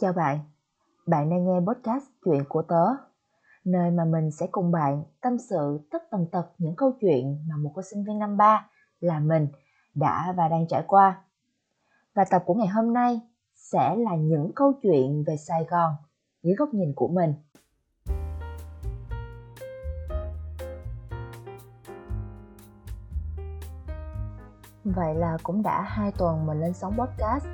Chào bạn, bạn đang nghe podcast Chuyện của Tớ, nơi mà mình sẽ cùng bạn tâm sự tất tần tật những câu chuyện mà một cô sinh viên năm 3 là mình đã và đang trải qua. Và tập của ngày hôm nay sẽ là những câu chuyện về Sài Gòn dưới góc nhìn của mình. Vậy là cũng đã 2 tuần mình lên sóng podcast.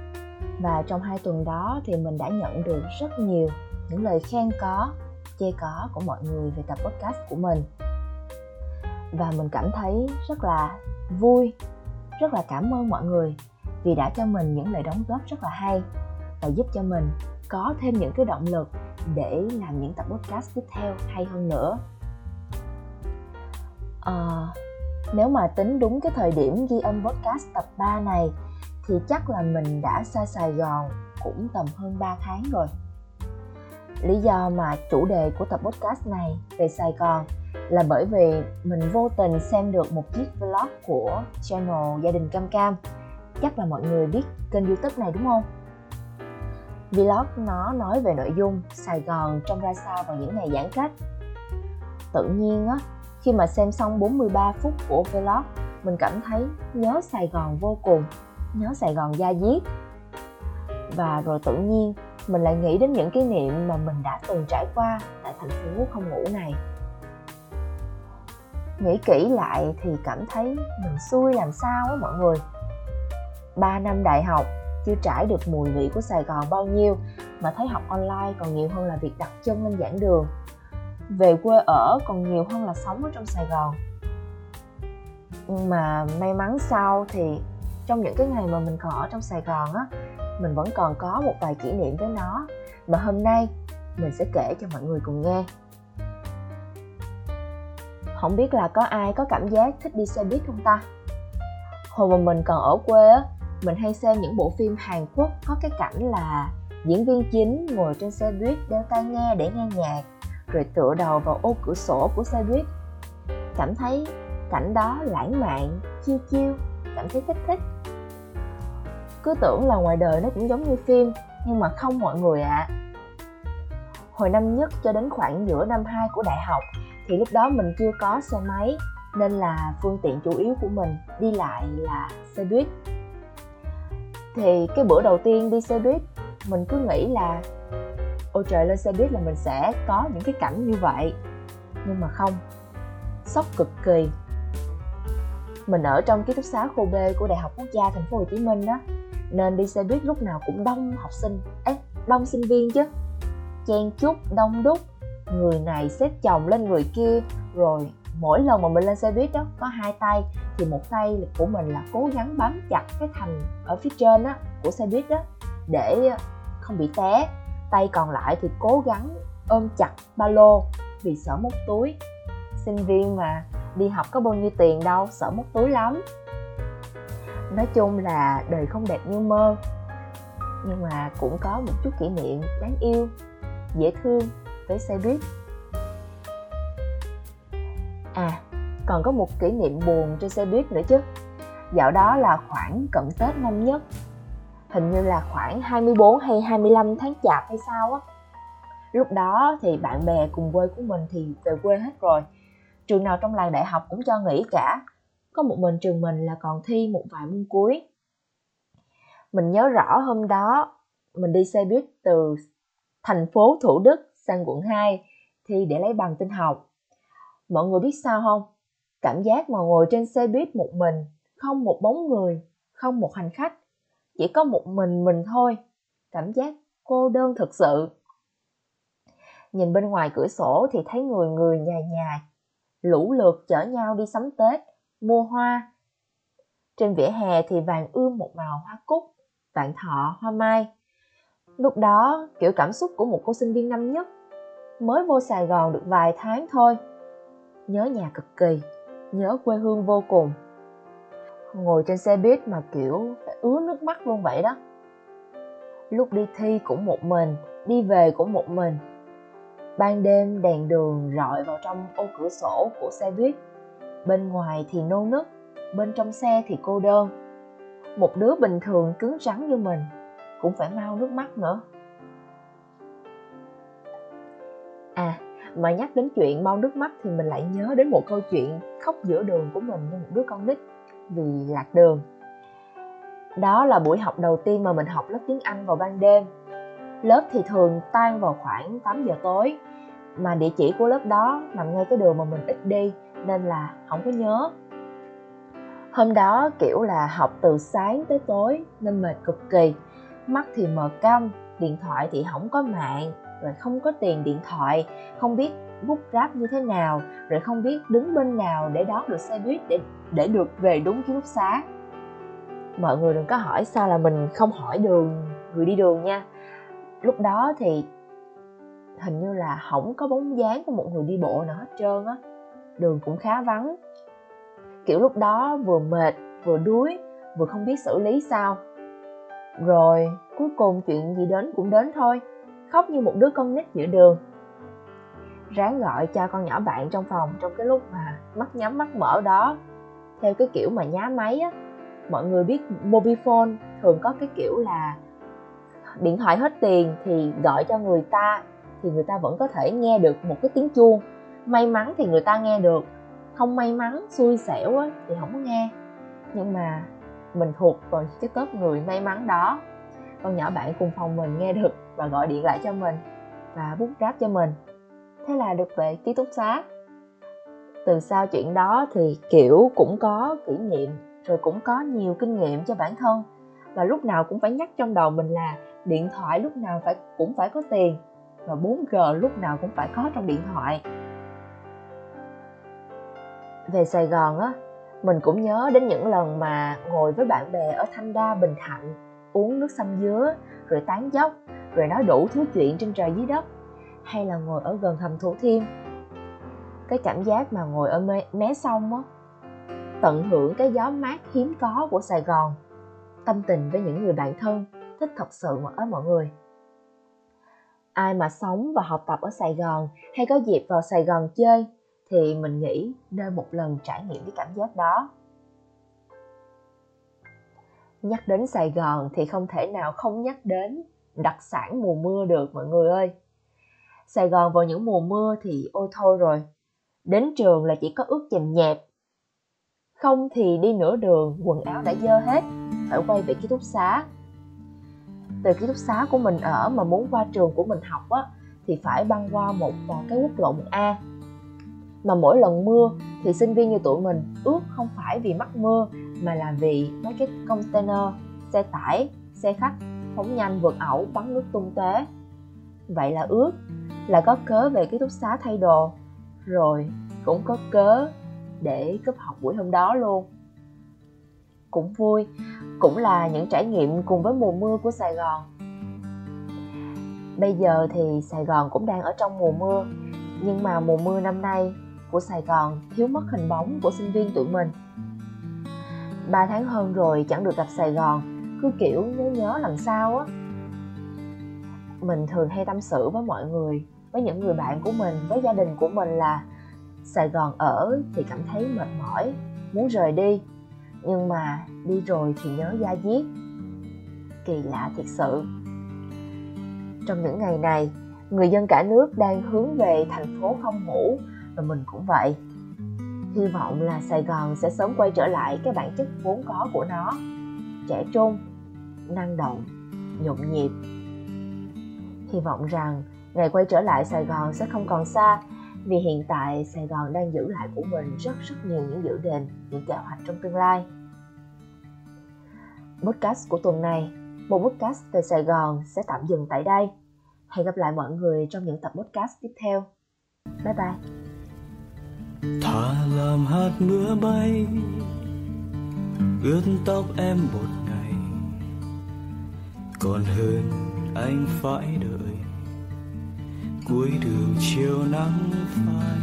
Và trong 2 tuần đó thì mình đã nhận được rất nhiều những lời khen có, chê có của mọi người về tập podcast của mình. Và mình cảm thấy rất là vui, rất là cảm ơn mọi người vì đã cho mình những lời đóng góp rất là hay và giúp cho mình có thêm những cái động lực để làm những tập podcast tiếp theo hay hơn nữa. Nếu mà tính đúng cái thời điểm ghi âm podcast tập 3 này thì chắc là mình đã xa Sài Gòn cũng tầm hơn 3 tháng rồi. Lý do mà chủ đề của tập podcast này về Sài Gòn là bởi vì mình vô tình xem được một chiếc vlog của channel Gia đình Cam Cam. Chắc là mọi người biết kênh YouTube này đúng không? Vlog nó nói về nội dung Sài Gòn trông ra sao vào những ngày giãn cách. Tự nhiên á, khi mà xem xong 43 phút của vlog, mình cảm thấy nhớ Sài Gòn vô cùng, nhớ Sài Gòn da diết. Và rồi tự nhiên mình lại nghĩ đến những kỷ niệm mà mình đã từng trải qua tại thành phố không ngủ này. Nghĩ kỹ lại thì cảm thấy mình xui làm sao á mọi người. 3 năm đại học chưa trải được mùi vị của Sài Gòn bao nhiêu mà thấy học online còn nhiều hơn là việc đặt chân lên giảng đường. Về quê ở còn nhiều hơn là sống ở trong Sài Gòn. Mà may mắn sao thì trong những cái ngày mà mình còn ở trong Sài Gòn á, mình vẫn còn có một vài kỷ niệm với nó mà hôm nay mình sẽ kể cho mọi người cùng nghe. Không biết là có ai có cảm giác thích đi xe buýt không ta? Hồi mà mình còn ở quê á, mình hay xem những bộ phim Hàn Quốc có cái cảnh là diễn viên chính ngồi trên xe buýt đeo tai nghe để nghe nhạc, rồi tựa đầu vào ô cửa sổ của xe buýt. Cảm thấy cảnh đó lãng mạn, chiêu chiêu, cảm thấy thích. Cứ tưởng là ngoài đời nó cũng giống như phim, nhưng mà không mọi người ạ. Hồi năm nhất cho đến khoảng giữa năm 2 của đại học thì lúc đó mình chưa có xe máy, nên là phương tiện chủ yếu của mình đi lại là xe buýt. Thì cái bữa đầu tiên đi xe buýt, mình cứ nghĩ là ôi trời, lên xe buýt là mình sẽ có những cái cảnh như vậy. Nhưng mà không, sốc cực kỳ. Mình ở trong ký túc xá khu B của Đại học Quốc gia Thành phố Hồ Chí Minh đó, nên đi xe buýt lúc nào cũng đông học sinh, đông sinh viên chứ. Chen chúc, đông đúc, người này xếp chồng lên người kia, rồi mỗi lần mà mình lên xe buýt đó có hai tay thì một tay của mình là cố gắng bám chặt cái thành ở phía trên á của xe buýt đó để không bị té. Tay còn lại thì cố gắng ôm chặt ba lô vì sợ móc túi. Sinh viên mà, đi học có bao nhiêu tiền đâu, sợ móc túi lắm. Nói chung là đời không đẹp như mơ, nhưng mà cũng có một chút kỷ niệm đáng yêu, dễ thương với xe buýt. À, còn có một kỷ niệm buồn trên xe buýt nữa chứ. Dạo đó là khoảng cận Tết năm nhất, hình như là khoảng 24 hay 25 tháng Chạp hay sao á. Lúc đó thì bạn bè cùng quê của mình thì về quê hết rồi, trường nào trong làng đại học cũng cho nghỉ cả. Có một mình trường mình là còn thi một vài môn cuối. Mình nhớ rõ hôm đó mình đi xe buýt từ thành phố Thủ Đức sang quận 2 thi để lấy bằng tin học. Mọi người biết sao không? Cảm giác mà ngồi trên xe buýt một mình, không một bóng người, không một hành khách, chỉ có một mình thôi. Cảm giác cô đơn thực sự. Nhìn bên ngoài cửa sổ thì thấy người người nhà nhà lũ lượt chở nhau đi sắm Tết, mua hoa. Trên vỉa hè thì vàng ươm một màu hoa cúc, vạn thọ, hoa mai. Lúc đó kiểu cảm xúc của một cô sinh viên năm nhất, mới vô Sài Gòn được vài tháng thôi, nhớ nhà cực kỳ, nhớ quê hương vô cùng. Ngồi trên xe buýt mà kiểu phải ứa nước mắt luôn vậy đó. Lúc đi thi cũng một mình, đi về cũng một mình. Ban đêm đèn đường rọi vào trong ô cửa sổ của xe buýt. Bên ngoài thì nô nức, bên trong xe thì cô đơn. Một đứa bình thường cứng rắn như mình cũng phải mau nước mắt nữa. Mà nhắc đến chuyện mau nước mắt thì mình lại nhớ đến một câu chuyện khóc giữa đường của mình như một đứa con nít vì lạc đường. Đó là buổi học đầu tiên mà mình học lớp tiếng Anh vào ban đêm. Lớp thì thường tan vào khoảng 8 giờ tối, mà địa chỉ của lớp đó nằm ngay cái đường mà mình ít đi nên là không có nhớ. Hôm đó kiểu là học từ sáng tới tối nên mệt cực kỳ. Mắt thì mờ câm, điện thoại thì không có mạng, rồi không có tiền điện thoại, không biết bút ráp như thế nào, rồi không biết đứng bên nào để đón được xe buýt để được về đúng cái lúc sáng. Mọi người đừng có hỏi sao là mình không hỏi đường người đi đường nha. Lúc đó thì hình như là không có bóng dáng của một người đi bộ nào hết trơn á. Đường cũng khá vắng. Kiểu lúc đó vừa mệt, vừa đuối, vừa không biết xử lý sao. Rồi cuối cùng chuyện gì đến cũng đến thôi. Khóc như một đứa con nít giữa đường. Ráng gọi cho con nhỏ bạn trong phòng trong cái lúc mà mắt nhắm mắt mở đó. Theo cái kiểu mà nhá máy á. Mọi người biết Mobifone thường có cái kiểu là điện thoại hết tiền thì gọi cho người ta, thì người ta vẫn có thể nghe được một cái tiếng chuông. May mắn thì người ta nghe được, không may mắn xui xẻo á, thì không có nghe. Nhưng mà mình thuộc vào cái tớp người may mắn đó. Con nhỏ bạn cùng phòng mình nghe được và gọi điện lại cho mình và bút ráp cho mình. Thế là được về ký túc xá. Từ sau chuyện đó thì kiểu cũng có kỷ niệm, rồi cũng có nhiều kinh nghiệm cho bản thân. Và lúc nào cũng phải nhắc trong đầu mình là điện thoại lúc nào cũng phải có tiền, và 4G lúc nào cũng phải có trong điện thoại. Về Sài Gòn á, mình cũng nhớ đến những lần mà ngồi với bạn bè ở Thanh Đa, Bình Thạnh, uống nước sâm dứa, rồi tán dóc, rồi nói đủ thứ chuyện trên trời dưới đất. Hay là ngồi ở gần Hầm Thủ Thiêm. Cái cảm giác mà ngồi ở mé sông á, tận hưởng cái gió mát hiếm có của Sài Gòn, tâm tình với những người bạn thân, thích thật sự ở mọi người. Ai mà sống và học tập ở Sài Gòn hay có dịp vào Sài Gòn chơi thì mình nghĩ nên một lần trải nghiệm cái cảm giác đó. Nhắc đến Sài Gòn thì không thể nào không nhắc đến đặc sản mùa mưa được mọi người ơi. Sài Gòn vào những mùa mưa thì ôi thôi rồi, đến trường là chỉ có ướt chèm nhẹp. Không thì đi nửa đường quần áo đã dơ hết, phải quay về ký túc xá. Từ ký túc xá của mình ở mà muốn qua trường của mình học á, thì phải băng qua một cái quốc lộ 1A. Mà mỗi lần mưa thì sinh viên như tụi mình ướt không phải vì mắc mưa, mà là vì mấy cái container, xe tải, xe khách phóng nhanh vượt ẩu bắn nước tung tóe. Vậy là ướt, là có cớ về ký túc xá thay đồ, rồi cũng có cớ để cúp học buổi hôm đó luôn. Cũng vui, cũng là những trải nghiệm cùng với mùa mưa của Sài Gòn. Bây giờ thì Sài Gòn cũng đang ở trong mùa mưa, nhưng mà mùa mưa năm nay của Sài Gòn thiếu mất hình bóng của sinh viên tụi mình. 3 tháng hơn rồi chẳng được gặp Sài Gòn, cứ kiểu nhớ làm sao á. Mình thường hay tâm sự với mọi người, với những người bạn của mình, với gia đình của mình là Sài Gòn ở thì cảm thấy mệt mỏi, muốn rời đi, nhưng mà đi rồi thì nhớ da diết. Kỳ lạ thiệt sự. Trong những ngày này, người dân cả nước đang hướng về thành phố không ngủ, và mình cũng vậy. Hy vọng là Sài Gòn sẽ sớm quay trở lại cái bản chất vốn có của nó. Trẻ trung, năng động, nhộn nhịp. Hy vọng rằng ngày quay trở lại Sài Gòn sẽ không còn xa, vì hiện tại Sài Gòn đang giữ lại của mình rất nhiều những dự định, những kế hoạch trong tương lai. Podcast của tuần này, một podcast về Sài Gòn sẽ tạm dừng tại đây. Hẹn gặp lại mọi người trong những tập podcast tiếp theo. Bye bye. Thả làm hạt mưa bay, ướt tóc em một ngày, còn hơn anh phải đợi cuối đường chiều nắng phai.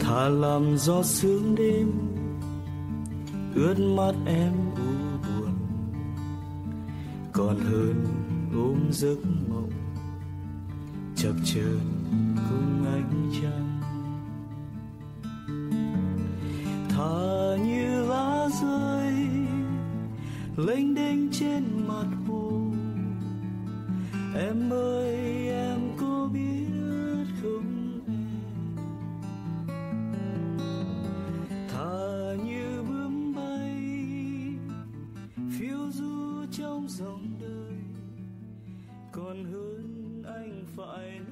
Thả làm gió sương đêm, ướt mắt em u buồn, còn hơn ôm giấc mộng chập chờn cùng ánh trăng. Thả như lá rơi lênh đênh trên mặt hồ, em ơi em có biết xuống em, thà như bướm bay phiêu du trong dòng đời còn hơn anh phải